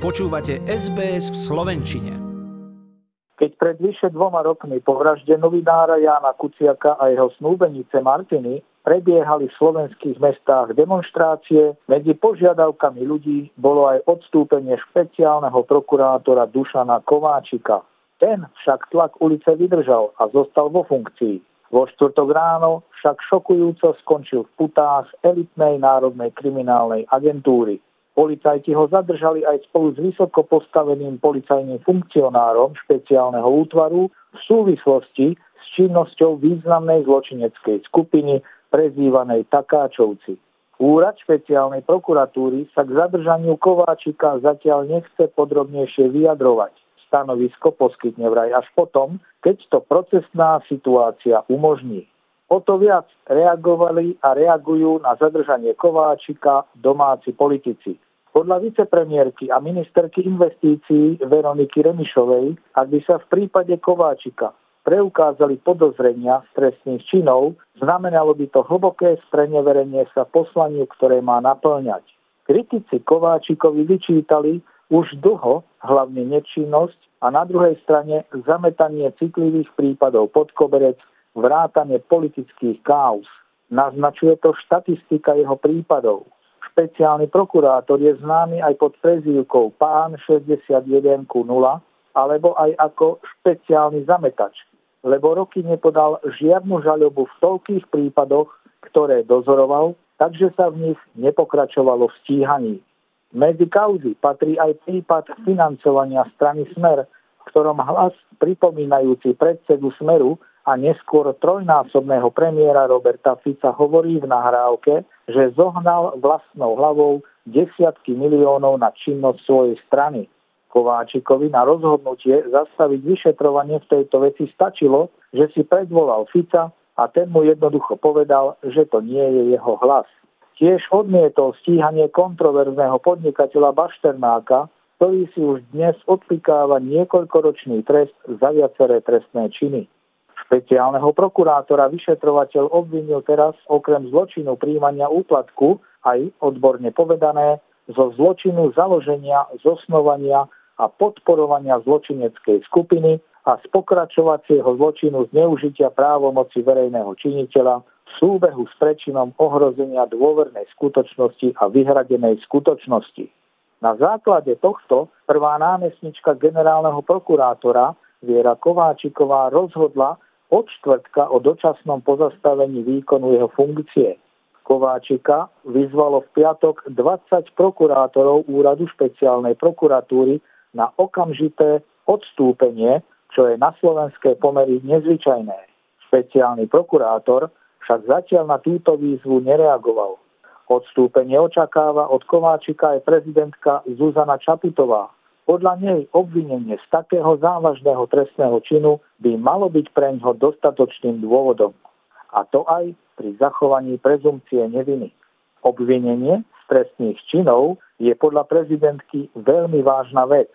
Počúvate SBS v Slovenčine. Keď pred vyše 2 rokmi po vražde novinára Jána Kuciaka a jeho snúbenice Martiny prebiehali v slovenských mestách demonštrácie, medzi požiadavkami ľudí bolo aj odstúpenie špeciálneho prokurátora Dušana Kováčika. Ten však tlak ulice vydržal a zostal vo funkcii. Vo štvrtok ráno však šokujúco skončil v putách elitnej národnej kriminálnej agentúry. Policajti ho zadržali aj spolu s vysoko postaveným policajným funkcionárom špeciálneho útvaru v súvislosti s činnosťou významnej zločineckej skupiny prezývanej Takáčovci. Úrad špeciálnej prokuratúry sa k zadržaniu Kováčika zatiaľ nechce podrobnejšie vyjadrovať. Stanovisko poskytne vraj až potom, keď to procesná situácia umožní. O to viac reagovali a reagujú na zadržanie Kováčika domáci politici. Podľa vicepremiérky a ministerky investícií Veroniky Remišovej, ak by sa v prípade Kováčika preukázali podozrenia z trestných činov, znamenalo by to hlboké spreneverenie sa poslaniu, ktoré má naplňať. Kritici Kováčikovi vyčítali už dlho hlavne nečinnosť a na druhej strane zametanie citlivých prípadov pod koberec, vrátane politických káuz. Naznačuje to štatistika jeho prípadov. Špeciálny prokurátor je známy aj pod prezývkou Pán 61 ku 0 alebo aj ako špeciálny zametač, lebo roky nepodal žiadnu žalobu v toľkých prípadoch, ktoré dozoroval, takže sa v nich nepokračovalo v stíhaní. Medzi kauzy patrí aj prípad financovania strany Smer, v ktorom hlas pripomínajúci predsedu Smeru a neskôr trojnásobného premiéra Roberta Fica hovorí v nahrávke, že zohnal vlastnou hlavou desiatky miliónov na činnosť svojej strany. Kováčikovi na rozhodnutie zastaviť vyšetrovanie v tejto veci stačilo, že si predvolal Fica a ten mu jednoducho povedal, že to nie je jeho hlas. Tiež odmietol stíhanie kontroverzného podnikateľa Bašternáka, ktorý si už dnes odplikáva niekoľkoročný trest za viaceré trestné činy. Špeciálneho prokurátora vyšetrovateľ obvinil teraz okrem zločinu príjmania úplatku, aj odborne povedané, zo zločinu založenia, zosnovania a podporovania zločineckej skupiny a z pokračovacieho zločinu zneužitia právomoci verejného činiteľa v súbehu s prečinom ohrozenia dôvernej skutočnosti a vyhradenej skutočnosti. Na základe tohto prvá námestnička generálneho prokurátora Viera Kováčiková rozhodla od štvrtka o dočasnom pozastavení výkonu jeho funkcie. Kováčika vyzvalo v piatok 20 prokurátorov Úradu špeciálnej prokuratúry na okamžité odstúpenie, čo je na slovenské pomery nezvyčajné. Špeciálny prokurátor však zatiaľ na túto výzvu nereagoval. Odstúpenie očakáva od Kováčika aj prezidentka Zuzana Čaputová. Podľa nej obvinenie z takého závažného trestného činu by malo byť preňho dostatočným dôvodom. A to aj pri zachovaní prezumcie neviny. Obvinenie z trestných činov je podľa prezidentky veľmi vážna vec.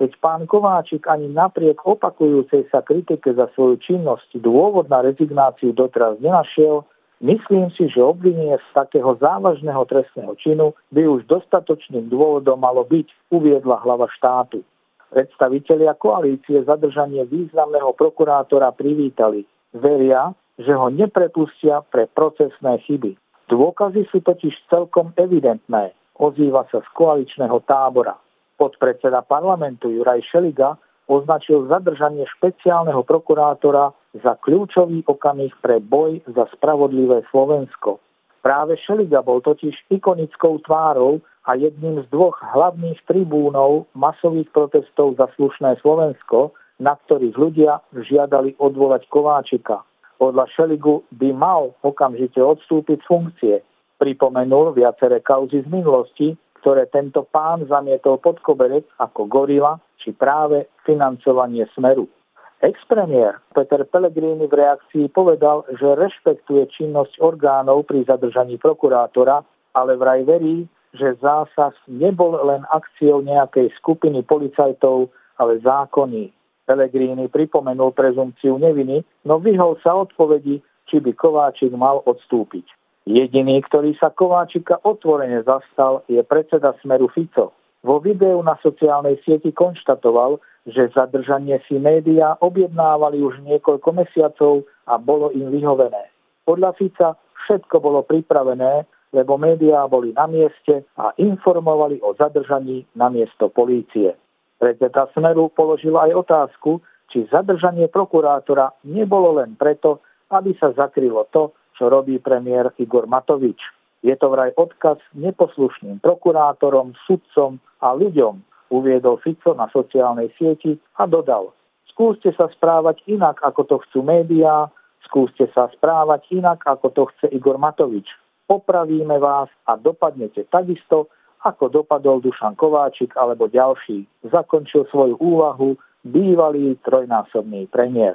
Veď pán Kováčik ani napriek opakujúcej sa kritike za svoju činnosť dôvod na rezignáciu doteraz nenašiel, myslím si, že obvinenie z takého závažného trestného činu by už dostatočným dôvodom malo byť, uviedla hlava štátu. Predstavitelia koalície zadržanie významného prokurátora privítali. Veria, že ho neprepustia pre procesné chyby. Dôkazy sú totiž celkom evidentné, ozýva sa z koaličného tábora. Podpredseda parlamentu Juraj Šeliga označil zadržanie špeciálneho prokurátora za kľúčový okamih pre boj za spravodlivé Slovensko. Práve Šeliga bol totiž ikonickou tvárou a jedným z 2 hlavných tribúnov masových protestov za slušné Slovensko, na ktorých ľudia žiadali odvolať Kováčika. Podľa Šeligu by mal okamžite odstúpiť z funkcie. Pripomenul viaceré kauzy z minulosti, ktoré tento pán zamietol pod koberec ako gorila, či práve financovanie Smeru. Ex-premiér Peter Pellegrini v reakcii povedal, že rešpektuje činnosť orgánov pri zadržaní prokurátora, ale vraj verí, že zásah nebol len akciou nejakej skupiny policajtov, ale zákonný. Pellegrini pripomenul prezumciu neviny, no vyhol sa odpovedi, či by Kováčik mal odstúpiť. Jediný, ktorý sa Kováčika otvorene zastal, je predseda Smeru Fico. V Vo videu na sociálnej sieti konštatoval, že zadržanie si médiá objednávali už niekoľko mesiacov a bolo im vyhovené. Podľa Fica všetko bolo pripravené, lebo médiá boli na mieste a informovali o zadržaní na miesto polície. Predseda Smeru položil aj otázku, či zadržanie prokurátora nebolo len preto, aby sa zakrylo to, čo robí premiér Igor Matovič. Je to vraj odkaz neposlušným prokurátorom, sudcom a ľuďom, uviedol Fico na sociálnej sieti a dodal: skúste sa správať inak, ako to chcú médiá, skúste sa správať inak, ako to chce Igor Matovič. Popravíme vás a dopadnete takisto, ako dopadol Dušan Kováčik alebo ďalší. Zakončil svoju úvahu bývalý trojnásobný premiér.